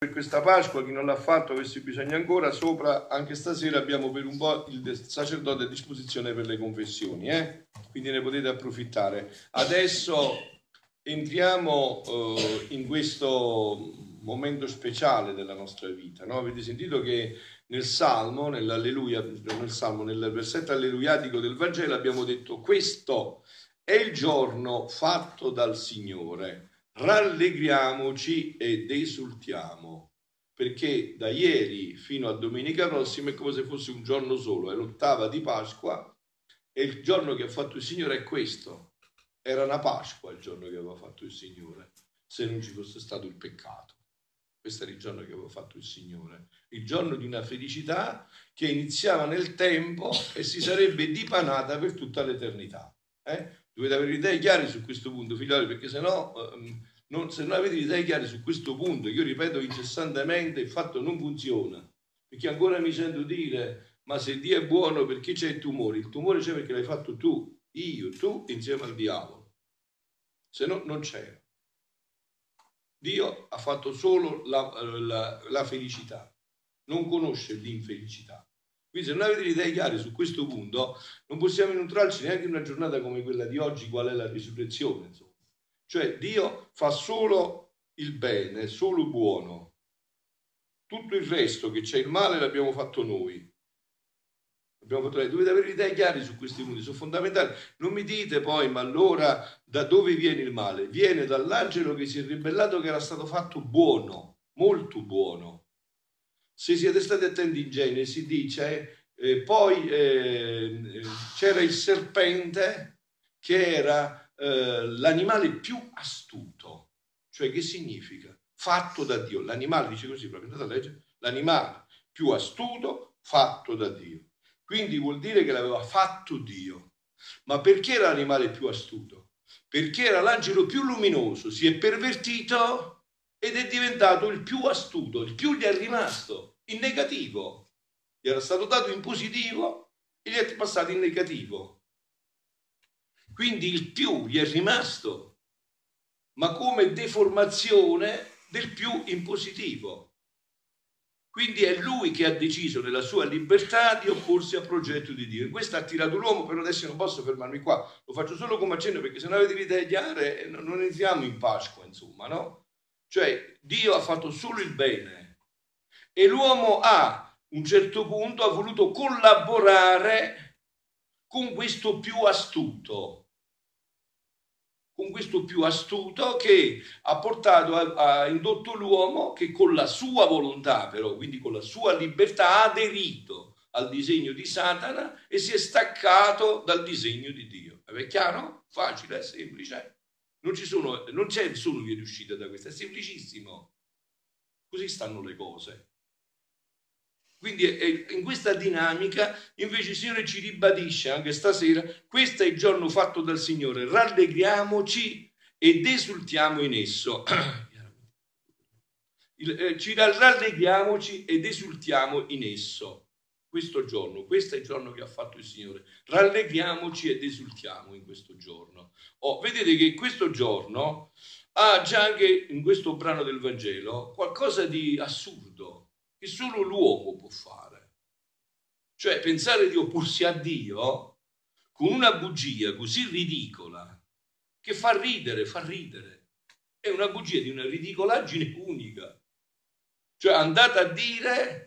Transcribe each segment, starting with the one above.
Per questa Pasqua, chi non l'ha fatto avesse bisogno ancora, sopra anche stasera abbiamo per un po' il sacerdote a disposizione per le confessioni, quindi ne potete approfittare. Adesso entriamo in questo momento speciale della nostra vita, no? Avete sentito che nel Salmo, nel versetto allelujatico del Vangelo abbiamo detto: questo è il giorno fatto dal Signore. Rallegriamoci ed esultiamo, perché da ieri fino a domenica prossima è come se fosse un giorno solo, è l'ottava di Pasqua e il giorno che ha fatto il Signore è questo. Era una Pasqua il giorno che aveva fatto il Signore, se non ci fosse stato il peccato. Questo era il giorno che aveva fatto il Signore, il giorno di una felicità che iniziava nel tempo e si sarebbe dipanata per tutta l'eternità. Dovete avere idee chiare su questo punto, figlioli, perché se non avete idee chiare su questo punto, io ripeto incessantemente, il fatto non funziona, perché ancora mi sento dire: ma se Dio è buono, perché c'è il tumore? Il tumore c'è perché l'hai fatto tu, io, tu, insieme al diavolo. Se no, non c'era. Dio ha fatto solo la felicità, non conosce l'infelicità. Quindi se non avete le idee chiare su questo punto, non possiamo inoltrarci neanche in una giornata come quella di oggi, qual è la risurrezione, insomma. Cioè Dio fa solo il bene, solo il buono. Tutto il resto che c'è il male l'abbiamo fatto noi. Dovete avere idee chiare su questi punti, sono fondamentali. Non mi dite poi: ma allora da dove viene il male? Viene dall'angelo che si è ribellato, che era stato fatto buono, molto buono. Se siete stati attenti in Genesi dice, c'era il serpente che era l'animale più astuto. Cioè che significa? Fatto da Dio. L'animale, dice così, proprio andate a leggere, l'animale più astuto fatto da Dio. Quindi vuol dire che l'aveva fatto Dio. Ma perché era l'animale più astuto? Perché era l'angelo più luminoso, si è pervertito ed è diventato il più astuto, il più gli è rimasto, in negativo. Gli era stato dato in positivo e gli è passato in negativo. Quindi il più gli è rimasto, ma come deformazione del più in positivo. Quindi è lui che ha deciso nella sua libertà di opporsi al progetto di Dio. In questo ha tirato l'uomo, però adesso non posso fermarmi qua. Lo faccio solo come accenno, perché se non avete idee chiare non entriamo in Pasqua, insomma, no? Cioè Dio ha fatto solo il bene e l'uomo a un certo punto ha voluto collaborare con questo più astuto, che ha portato, ha indotto l'uomo che con la sua volontà però, quindi con la sua libertà, ha aderito al disegno di Satana e si è staccato dal disegno di Dio. È chiaro? Facile, semplice. Non c'è solo via di uscita da questo, è semplicissimo. Così stanno le cose. Quindi in questa dinamica invece il Signore ci ribadisce anche stasera: questo è il giorno fatto dal Signore, rallegriamoci ed esultiamo in esso. Rallegriamoci ed esultiamo in esso. Questo giorno, questo è il giorno che ha fatto il Signore, rallegriamoci ed esultiamo in questo giorno. Vedete che questo giorno ha già anche in questo brano del Vangelo qualcosa di assurdo che solo l'uomo può fare. Cioè pensare di opporsi a Dio con una bugia così ridicola che fa ridere. È una bugia di una ridicolaggine unica. Cioè andate a dire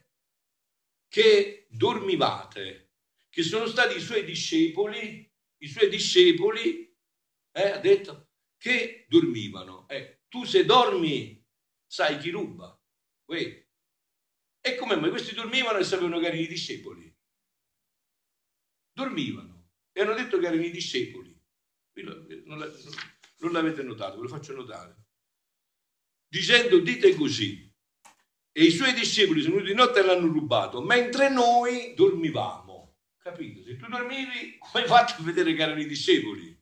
che dormivate, che sono stati i suoi discepoli, ha detto, che dormivano. Tu se dormi sai chi ruba. E come mai questi dormivano e sapevano che erano i discepoli? Dormivano e hanno detto che erano i discepoli. Non l'avete notato, ve lo faccio notare. Dicendo: dite così. E i suoi discepoli sono venuti di notte e l'hanno rubato, mentre noi dormivamo. Capito? Se tu dormivi, come hai fatto a vedere che erano i discepoli?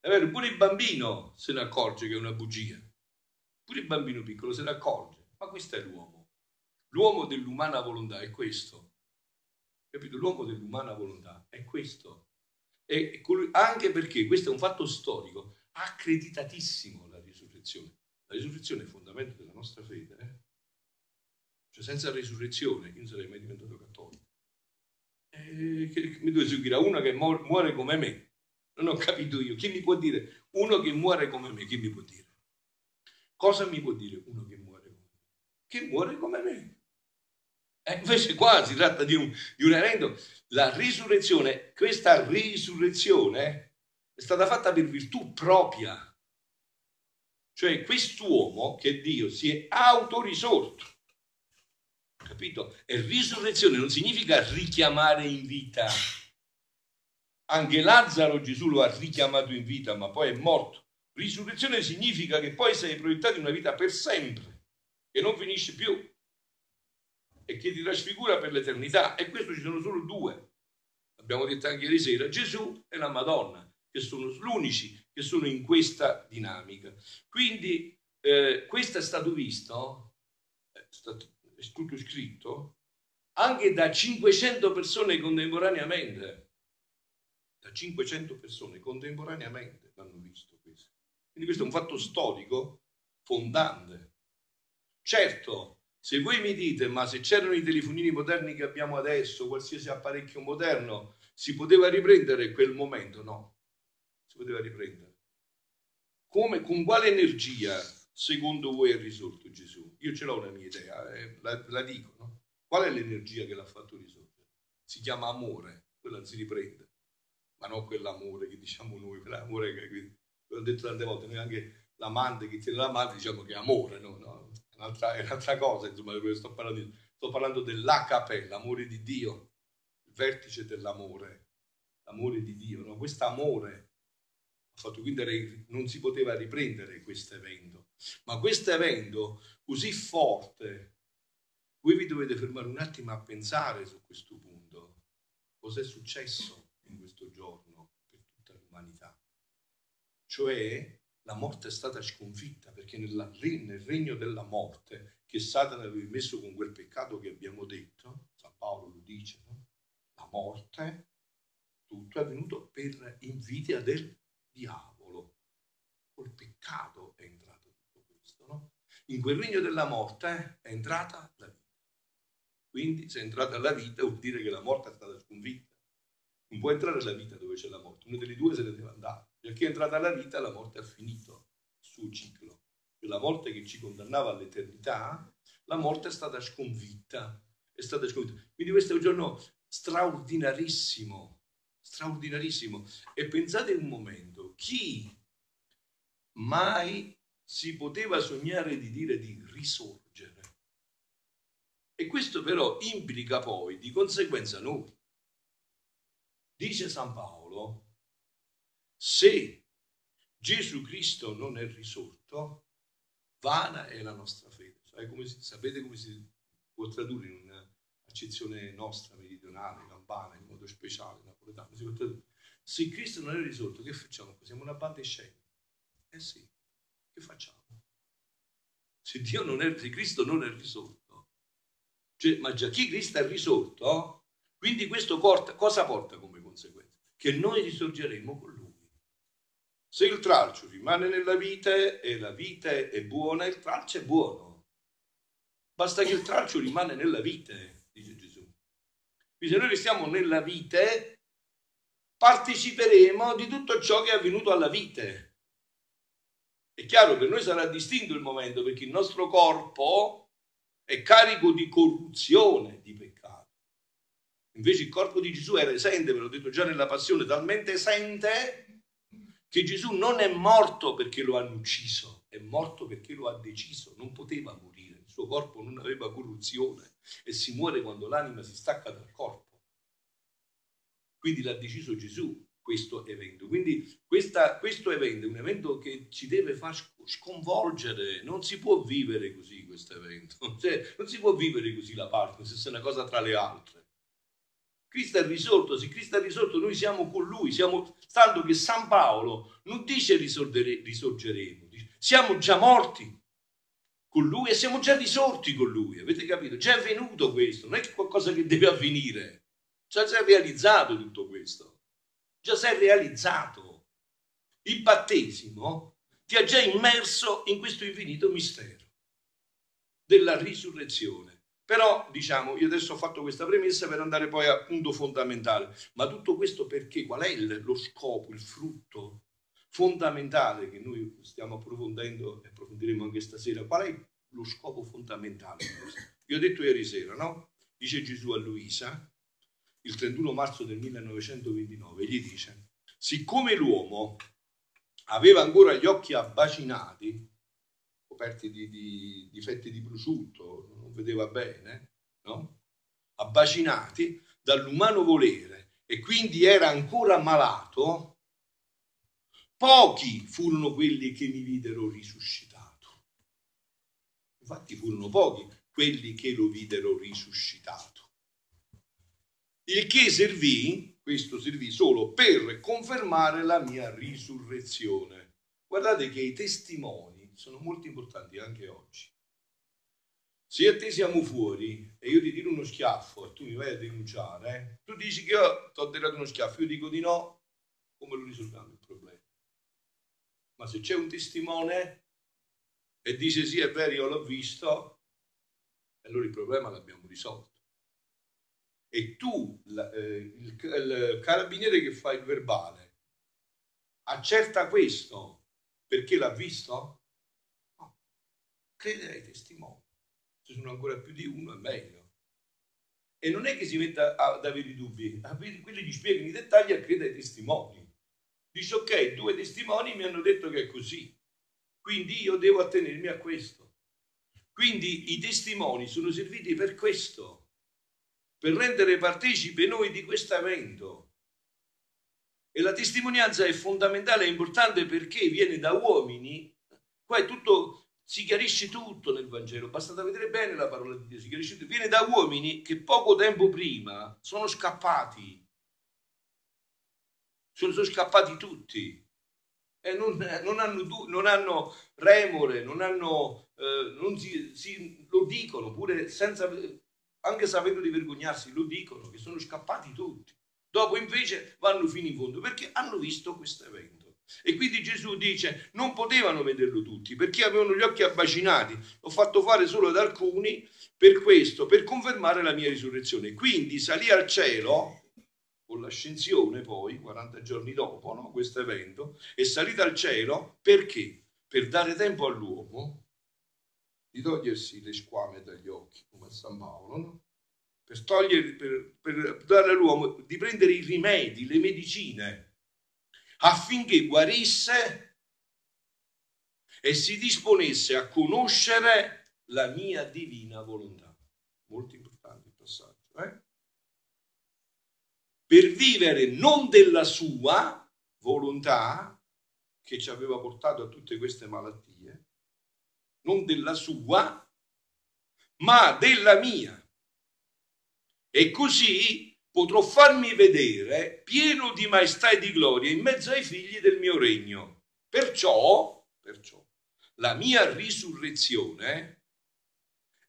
È vero, pure il bambino se ne accorge che è una bugia. Pure il bambino piccolo se ne accorge. Ma questo è l'uomo. L'uomo dell'umana volontà è questo. Capito? L'uomo dell'umana volontà è questo. E anche perché questo è un fatto storico, accreditatissimo, la risurrezione. La risurrezione è il fondamento della nostra fede, Cioè senza risurrezione io non sarei mai diventato cattolico. Mi devo seguire a uno che muore come me. Non ho capito io. Chi mi può dire? Uno che muore come me, chi mi può dire? Cosa mi può dire uno che muore come me? Che muore come me. Invece qua si tratta di un evento. La risurrezione, questa risurrezione è stata fatta per virtù propria. Cioè quest'uomo che Dio si è autorisorto, capito? E risurrezione non significa richiamare in vita. Anche Lazzaro Gesù lo ha richiamato in vita, ma poi è morto. Risurrezione significa che poi sei proiettato in una vita per sempre, che non finisce più, e che ti trasfigura per l'eternità. E questo ci sono solo due. Abbiamo detto anche ieri sera, Gesù e la Madonna, che sono gli unici che sono in questa dinamica. Quindi questo è stato visto, è tutto scritto, anche da 500 persone contemporaneamente. Da 500 persone contemporaneamente l'hanno visto questo. Quindi questo è un fatto storico fondante. Certo, se voi mi dite, ma se c'erano i telefonini moderni che abbiamo adesso, qualsiasi apparecchio moderno, si poteva riprendere quel momento? No, si poteva riprendere. Come, con quale energia, secondo voi, è risorto Gesù? Io ce l'ho una mia idea, la dico, no? Qual è l'energia che l'ha fatto risorgere? Si chiama amore, quella si riprende, ma non quell'amore che diciamo noi, quell'amore che, l'ho detto tante volte, noi anche l'amante che tiene l'amante diciamo che è amore, no? È un'altra cosa, insomma, sto parlando dell'acape, l'amore di Dio, il vertice dell'amore, l'amore di Dio, no? Quest'amore ha fatto, quindi non si poteva riprendere questo evento, ma questo evento così forte, voi vi dovete fermare un attimo a pensare su questo punto, cos'è successo in questo giorno per tutta l'umanità, cioè la morte è stata sconfitta, perché nel regno della morte che Satana aveva messo con quel peccato che abbiamo detto, San Paolo lo dice, no? La morte, tutto è avvenuto per invidia del diavolo. Col peccato è entrato tutto questo, no? In quel regno della morte è entrata la vita. Quindi se è entrata la vita vuol dire che la morte è stata sconfitta. Non può entrare la vita dove c'è la morte, una delle due se ne deve andare. Perché è entrata la vita, la morte ha finito il suo ciclo. La morte che ci condannava all'eternità, la morte è stata sconfitta. Quindi questo è un giorno straordinarissimo, straordinarissimo. E pensate un momento, chi mai si poteva sognare di dire di risorgere? E questo però implica poi di conseguenza noi. Dice San Paolo, se Gesù Cristo non è risorto, vana è la nostra fede. Sapete come si può tradurre in un'accezione nostra, meridionale, campana, in modo speciale, napoletano? Si può tradurre. Se Cristo non è risorto, che facciamo? Siamo una banda di scemi. Eh sì, che facciamo? Se Cristo non è risorto, cioè, ma già chi Cristo è risorto, quindi questo cosa porta come conseguenza? Che noi risorgeremo con lui. Se il tralcio rimane nella vite e la vite è buona, il tralcio è buono. Basta che il tralcio rimane nella vite, dice Gesù. Quindi se noi restiamo nella vite, parteciperemo di tutto ciò che è avvenuto alla vite. È chiaro che per noi sarà distinto il momento, perché il nostro corpo è carico di corruzione, di peccato. Invece il corpo di Gesù era esente, ve l'ho detto già nella passione, talmente esente che Gesù non è morto perché lo hanno ucciso, è morto perché lo ha deciso, non poteva morire, il suo corpo non aveva corruzione e si muore quando l'anima si stacca dal corpo. Quindi l'ha deciso Gesù questo evento. Quindi questo evento è un evento che ci deve far sconvolgere, non si può vivere così questo evento, cioè, non si può vivere così la Pasqua, se è una cosa tra le altre. Cristo è risorto, se Cristo è risorto noi siamo con Lui, tanto che San Paolo non dice risorgeremo, dice, siamo già morti con Lui e siamo già risorti con Lui, avete capito? Già è avvenuto questo, non è che qualcosa che deve avvenire, già si è realizzato tutto questo, già si è realizzato. Il battesimo ti ha già immerso in questo infinito mistero della risurrezione. Però, diciamo, io adesso ho fatto questa premessa per andare poi al punto fondamentale. Ma tutto questo perché? Qual è lo scopo, il frutto fondamentale che noi stiamo approfondendo e approfondiremo anche stasera? Qual è lo scopo fondamentale di questo? Io ho detto ieri sera, no? Dice Gesù a Luisa, il 31 marzo del 1929, gli dice: siccome l'uomo aveva ancora gli occhi abbacinati, coperti di fette di prosciutto, non vedeva bene, no? Abbacinati dall'umano volere, e quindi era ancora malato, pochi furono quelli che mi videro risuscitato. Infatti furono pochi quelli che lo videro risuscitato. Il che servì solo per confermare la mia risurrezione. Guardate che i testimoni sono molto importanti anche oggi. Se io e te siamo fuori e io ti tiro uno schiaffo e tu mi vai a denunciare, tu dici che io ti ho tirato uno schiaffo, io dico di no, come lo risolviamo il problema? Ma se c'è un testimone e dice sì, è vero, io l'ho visto, allora il problema l'abbiamo risolto. E tu, il carabiniere che fa il verbale, accerta questo perché l'ha visto? No. Credere ai testimoni. Ci sono ancora più di uno, è meglio. E non è che si metta ad avere i dubbi, quelli gli spiegano i dettagli e crede ai testimoni. Dice ok, due testimoni mi hanno detto che è così, quindi io devo attenermi a questo. Quindi i testimoni sono serviti per questo, per rendere partecipe noi di questo evento. E la testimonianza è fondamentale e importante perché viene da uomini. Qua è tutto, si chiarisce tutto nel Vangelo, basta vedere bene la parola di Dio, si chiarisce tutto. Viene da uomini che poco tempo prima sono scappati, sono scappati tutti e non hanno remore, lo dicono pure senza, anche sapendo di vergognarsi, lo dicono, che sono scappati tutti. Dopo invece vanno fino in fondo, perché hanno visto questo evento. E quindi Gesù dice, non potevano vederlo tutti, perché avevano gli occhi abbacinati, l'ho fatto fare solo ad alcuni, per questo, per confermare la mia risurrezione. Quindi salì al cielo, con l'ascensione poi, 40 giorni dopo, no, questo evento, è salita al cielo, perché? Per dare tempo all'uomo di togliersi le squame dagli occhi, come a San Paolo, no? Per dare all'uomo di prendere i rimedi, le medicine, affinché guarisse e si disponesse a conoscere la mia divina volontà. Molto importante il passaggio, eh? Per vivere non della sua volontà, che ci aveva portato a tutte queste malattie, non della sua, ma della mia. E così potrò farmi vedere pieno di maestà e di gloria in mezzo ai figli del mio regno. Perciò, la mia risurrezione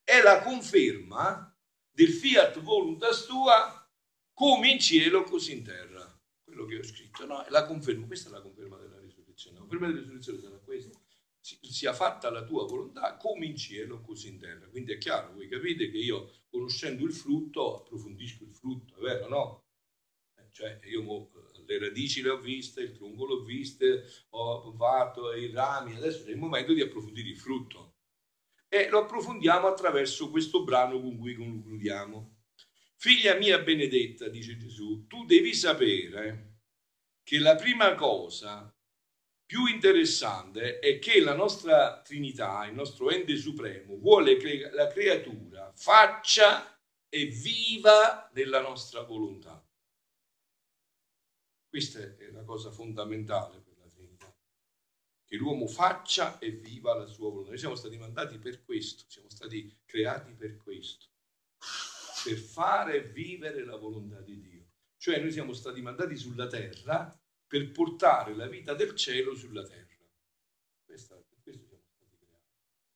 è la conferma del fiat voluntas tua, come in cielo, così in terra. Quello che ho scritto, no? È la conferma, questa è la conferma della risurrezione. La conferma della risurrezione sarà questa. Sia fatta la tua volontà come in cielo così in terra. Quindi è chiaro, voi capite che io, conoscendo il frutto, approfondisco il frutto, è vero, no? Cioè io le radici le ho viste, il tronco l'ho viste, ho fatto i rami, adesso è il momento di approfondire il frutto e lo approfondiamo attraverso questo brano con cui concludiamo. Figlia mia benedetta, dice Gesù, tu devi sapere che la prima cosa più interessante è che la nostra Trinità, il nostro ente supremo, vuole che la creatura faccia e viva della nostra volontà. Questa è la cosa fondamentale per la Trinità, che l'uomo faccia e viva la sua volontà. Noi siamo stati mandati per questo, siamo stati creati per questo, per fare vivere la volontà di Dio. Cioè noi siamo stati mandati sulla terra per portare la vita del cielo sulla terra. Per questo siamo stati creati.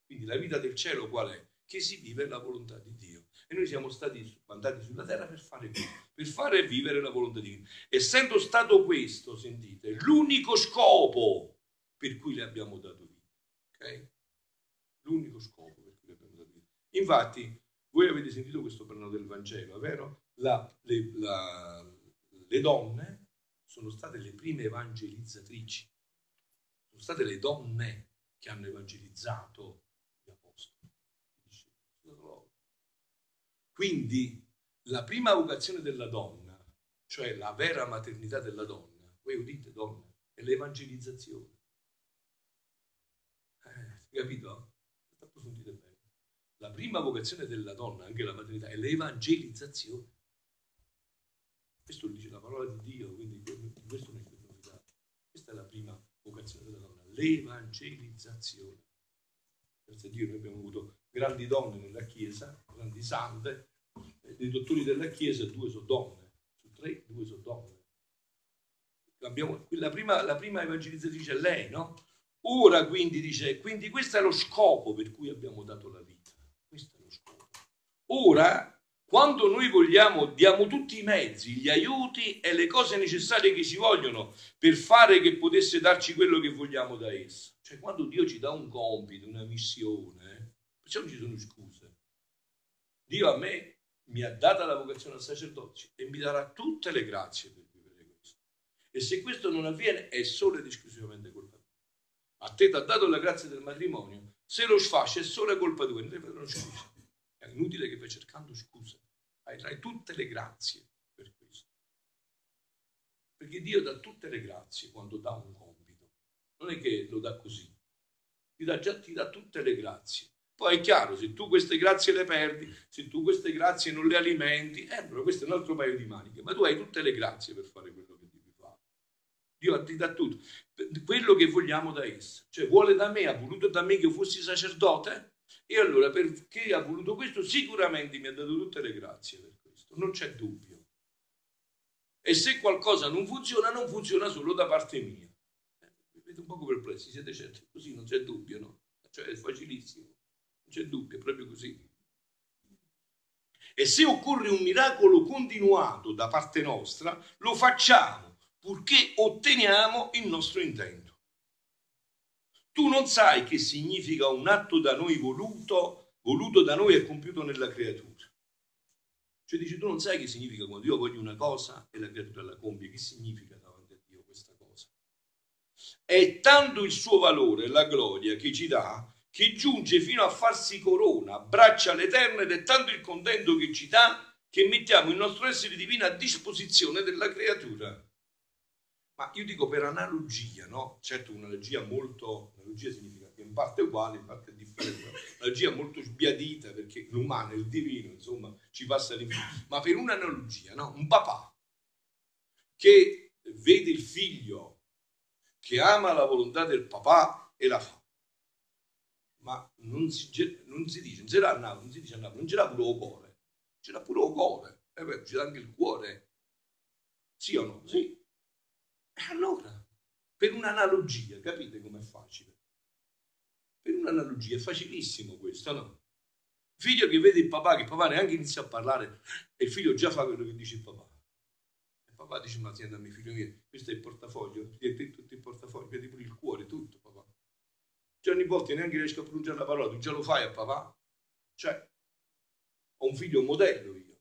Quindi la vita del cielo qual è? Che si vive la volontà di Dio. E noi siamo stati mandati sulla terra per fare vivere la volontà di Dio. Essendo stato questo, sentite, l'unico scopo per cui le abbiamo dato vita. Okay? L'unico scopo per cui le abbiamo dato vita. Infatti, voi avete sentito questo brano del Vangelo, è vero? Le donne sono state le prime evangelizzatrici. Sono state le donne che hanno evangelizzato gli apostoli. Quindi la prima vocazione della donna, cioè la vera maternità della donna, voi udite donne, è l'evangelizzazione. Capito? Approfondite bene. La prima vocazione della donna, anche la maternità, è l'evangelizzazione. Questo dice la parola di Dio, quindi questo non è più novità. Questa è la prima vocazione della donna, l'evangelizzazione. Grazie a Dio noi abbiamo avuto grandi donne nella Chiesa, grandi salve, dei dottori della Chiesa 2 sono donne, su 3 2 sono donne. Abbiamo, la prima evangelizzatrice è lei, no? Ora quindi dice, quindi questo è lo scopo per cui abbiamo dato la vita. Questo è lo scopo. Ora, quando noi vogliamo, diamo tutti i mezzi, gli aiuti e le cose necessarie che ci vogliono per fare che potesse darci quello che vogliamo da essa. Cioè, quando Dio ci dà un compito, una missione, perciò non ci sono scuse. Dio a me mi ha data la vocazione al sacerdozio e mi darà tutte le grazie per vivere questo. E se questo non avviene, è solo ed esclusivamente colpa tua. A te ti ha dato la grazia del matrimonio, se lo sfasci è solo colpa tua, non te ne vedranno scuse. È inutile che vai cercando scuse. Hai tutte le grazie per questo. Perché Dio dà tutte le grazie quando dà un compito. Non è che lo dà così. Ti dà tutte le grazie. Poi è chiaro, se tu queste grazie le perdi, se tu queste grazie non le alimenti, allora questo è un altro paio di maniche. Ma tu hai tutte le grazie per fare quello che devi fare. Dio ti dà tutto. Quello che vogliamo da essa. Cioè vuole da me, ha voluto da me che io fossi sacerdote. E allora perché ha voluto questo? Sicuramente mi ha dato tutte le grazie per questo, non c'è dubbio. E se qualcosa non funziona, non funziona solo da parte mia. Vi vedo un poco perplessi, siete certi? Così non c'è dubbio, no? Cioè è facilissimo, non c'è dubbio, è proprio così. E se occorre un miracolo continuato da parte nostra, lo facciamo, purché otteniamo il nostro intento. Tu non sai che significa un atto da noi voluto da noi e compiuto nella creatura. Cioè dici, tu non sai che significa quando io voglio una cosa e la creatura la compie, che significa davanti a Dio questa cosa? È tanto il suo valore, la gloria che ci dà, che giunge fino a farsi corona, abbraccia l'Eterno ed è tanto il contento che ci dà che mettiamo il nostro essere divino a disposizione della creatura. Ma io dico per analogia, no? Certo, un'analogia molto... Analogia significa che in parte è uguale, in parte è differente. Un'analogia molto sbiadita, perché l'umano, il divino, insomma, ci passa l'infinito. Ma per un'analogia, no? Un papà che vede il figlio, che ama la volontà del papà e la fa. Ma non si dice, non ce l'ha, non si dice, non ce l'ha pure il cuore. Ce l'ha pure il cuore. Beh, ce l'ha anche il cuore. Sì o no? Sì. E allora, per un'analogia, capite com'è facile? Per un'analogia è facilissimo questo, no? Il figlio che vede il papà, che il papà neanche inizia a parlare, e il figlio già fa quello che dice il papà. E il papà dice, ma senti, mio figlio mio, questo è il portafoglio, ti è tutto il portafoglio, vedi pure il cuore, tutto, papà. Cioè ogni volta neanche riesco a pronunciare la parola, tu già lo fai a papà? Cioè, ho un figlio modello io.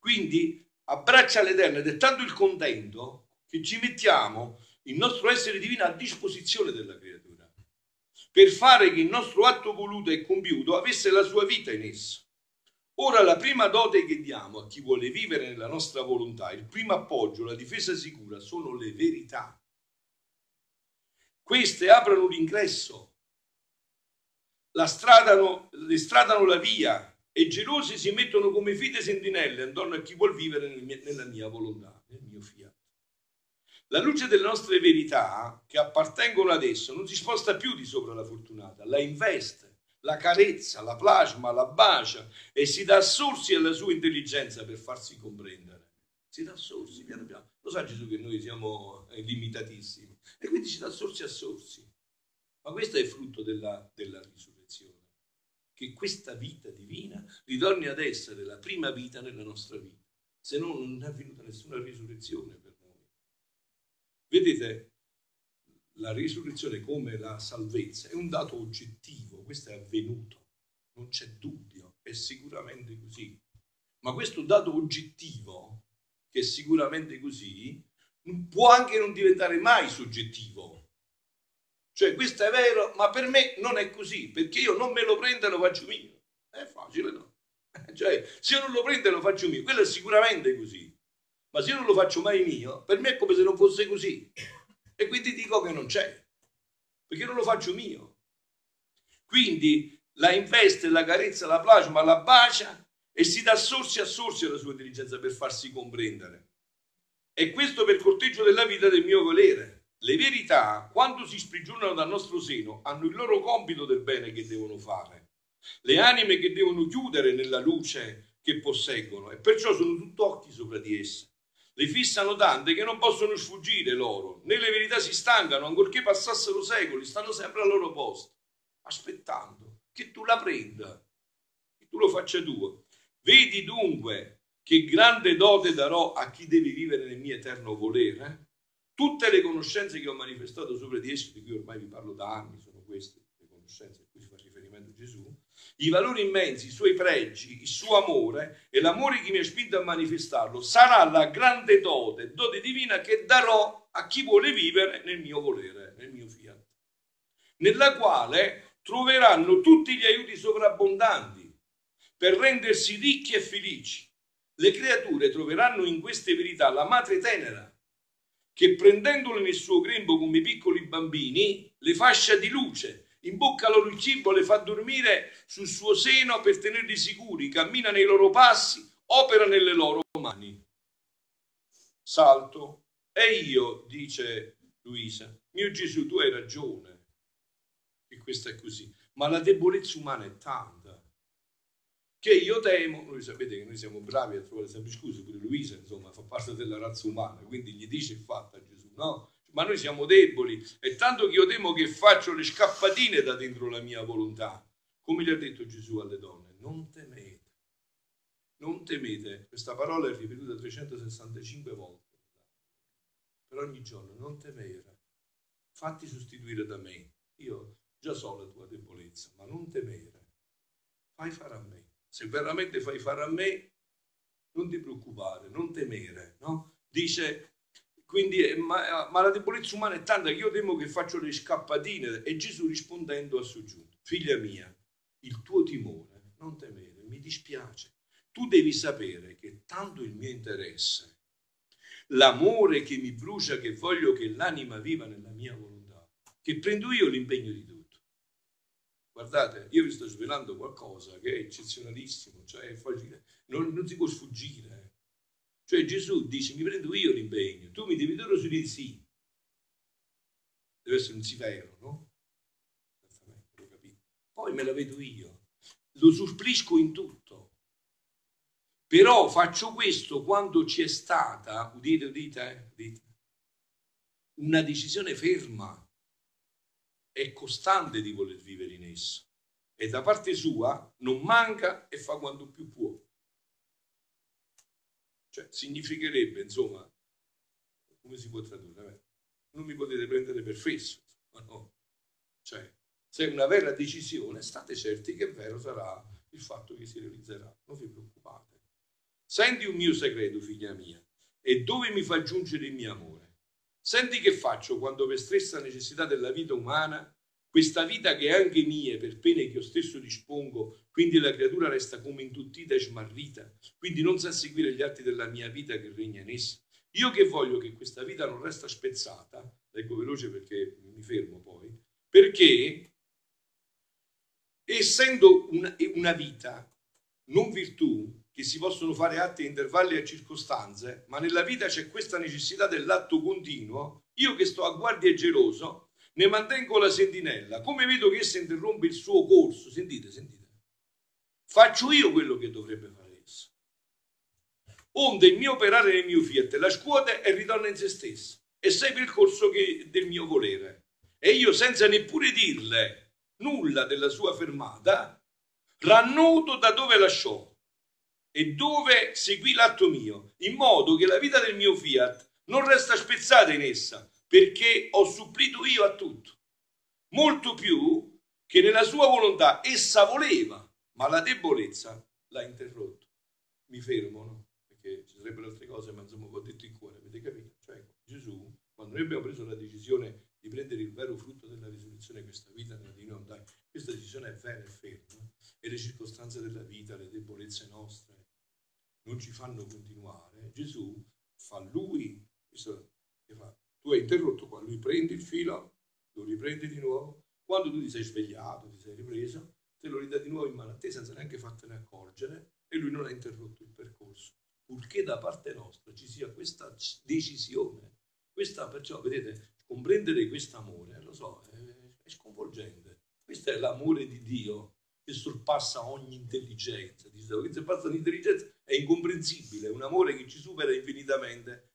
Quindi, abbraccia l'Eterno ed è tanto il contento che ci mettiamo il nostro essere divino a disposizione della creatura per fare che il nostro atto voluto e compiuto avesse la sua vita in esso. Ora la prima dote che diamo a chi vuole vivere nella nostra volontà, il primo appoggio, la difesa sicura, sono le verità. Queste aprono l'ingresso, le stradano la via, e gelosi si mettono come fide sentinelle intorno a chi vuol vivere nella mia volontà, nel mio fiat. La luce delle nostre verità che appartengono ad esso non si sposta più di sopra la fortunata, la investe, la carezza, la plasma, la bacia e si dà sorsi alla sua intelligenza per farsi comprendere. Si dà sorsi piano piano. Lo sa Gesù che noi siamo limitatissimi e quindi si dà sorsi a sorsi. Ma questo è il frutto della risurrezione. Che questa vita divina ritorni ad essere la prima vita nella nostra vita. Se no non è avvenuta nessuna risurrezione per noi. Vedete, la risurrezione come la salvezza è un dato oggettivo, questo è avvenuto, non c'è dubbio, è sicuramente così. Ma questo dato oggettivo, che è sicuramente così, può anche non diventare mai soggettivo. Cioè, questo è vero, ma per me non è così, perché io non me lo prendo e lo faccio mio. È facile, no? Cioè, se io non lo prendo e lo faccio mio, quello è sicuramente così. Ma se io non lo faccio mai mio, per me è come se non fosse così. E quindi dico che non c'è, perché non lo faccio mio. Quindi la investe, la carezza, la plasma, la bacia e si dà sorsi a sorsi alla sua diligenza per farsi comprendere. E questo per corteggio della vita del mio volere. Le verità, quando si sprigionano dal nostro seno, hanno il loro compito del bene che devono fare. Le anime che devono chiudere nella luce che posseggono, e perciò sono tutt'occhi sopra di esse. Le fissano tante che non possono sfuggire loro, né le verità si stancano, ancorché passassero secoli, stanno sempre al loro posto, aspettando che tu la prenda, che tu lo faccia tuo. Vedi dunque che grande dote darò a chi deve vivere nel mio eterno volere. Tutte le conoscenze che ho manifestato sopra di essi, di cui ormai vi parlo da anni, sono queste le conoscenze a cui si fa riferimento Gesù, i valori immensi, i suoi pregi, il suo amore e l'amore che mi ha spinto a manifestarlo sarà la grande dote divina che darò a chi vuole vivere nel mio volere, nel mio fiat, nella quale troveranno tutti gli aiuti sovrabbondanti per rendersi ricchi e felici. Le creature troveranno in queste verità la madre tenera, che prendendole nel suo grembo come piccoli bambini, le fascia di luce, imbocca loro il cibo, le fa dormire sul suo seno per tenerli sicuri, cammina nei loro passi, opera nelle loro mani. Salto. E io, dice Luisa, mio Gesù, tu hai ragione, che questo è così, ma la debolezza umana è tanta, che io temo, noi sapete che noi siamo bravi a trovare sempre scuse, pure Luisa insomma fa parte della razza umana, quindi gli dice il fatto a Gesù, no? Ma noi siamo deboli, e tanto che io temo che faccio le scappatine da dentro la mia volontà, come gli ha detto Gesù alle donne, non temete, non temete, questa parola è ripetuta 365 volte, per ogni giorno, non temere, fatti sostituire da me, io già so la tua debolezza, ma non temere, fai fare a me. Se veramente fai fare a me, non ti preoccupare, non temere, no? Dice, quindi, ma la debolezza umana è tanta che io temo che faccio le scappatine. E Gesù rispondendo ha soggiunto, figlia mia, il tuo timore, non temere, mi dispiace. Tu devi sapere che tanto il mio interesse, l'amore che mi brucia, che voglio che l'anima viva nella mia volontà, che prendo io l'impegno di Dio. Guardate, io vi sto svelando qualcosa che è eccezionalissimo, cioè non si può sfuggire. Cioè Gesù dice, mi prendo io l'impegno, tu mi devi dare su di sì. Deve essere un sì vero, no? Lo capite. Poi me la vedo io, lo supplisco in tutto. Però faccio questo quando ci è stata, udite, una decisione ferma è costante di voler vivere in esso, e da parte sua non manca e fa quanto più può. Cioè significherebbe, insomma, come si può tradurre? Beh, non mi potete prendere per fesso, ma no. Cioè, se è una vera decisione, state certi che è vero sarà il fatto che si realizzerà, non vi preoccupate. Senti un mio segreto, figlia mia, e dove mi fa giungere il mio amore. Senti che faccio quando per stressa necessità della vita umana, questa vita che è anche mia per pene che io stesso dispongo, quindi la creatura resta come intuttita e smarrita, quindi non sa seguire gli atti della mia vita che regna in essa. Io che voglio che questa vita non resta spezzata, leggo veloce perché mi fermo poi, perché essendo una vita, non virtù, che si possono fare atti a intervalli e a circostanze, ma nella vita c'è questa necessità dell'atto continuo, io che sto a guardia e geloso, ne mantengo la sentinella, come vedo che essa interrompe il suo corso, sentite, faccio io quello che dovrebbe fare essa, onde il mio operare nel mio fiat la scuote e ritorna in se stessa, e segue il corso del mio volere, e io senza neppure dirle nulla della sua fermata, rannodo da dove lasciò, e dove seguì l'atto mio, in modo che la vita del mio fiat non resta spezzata in essa, perché ho supplito io a tutto, molto più che nella sua volontà essa voleva, ma la debolezza l'ha interrotto. Mi fermo, no? Perché ci sarebbero altre cose, ma insomma ho detto in cuore, avete capito? Cioè, Gesù, quando noi abbiamo preso la decisione di prendere il vero frutto della risurrezione, questa vita di noi, dai, questa decisione è vera e ferma, e le circostanze della vita, le debolezze nostre non ci fanno continuare. Gesù fa lui, tu hai interrotto qua, lui prende il filo, lo riprende di nuovo, quando tu ti sei svegliato, ti sei ripreso, te lo ridà di nuovo in mano a te senza neanche fartene accorgere, e lui non ha interrotto il percorso, purché da parte nostra ci sia questa decisione, questa, perciò vedete, comprendere quest'amore, lo so, è sconvolgente, questo è l'amore di Dio che sorpassa ogni intelligenza, che sorpassa l'intelligenza è incomprensibile, è un amore che ci supera infinitamente.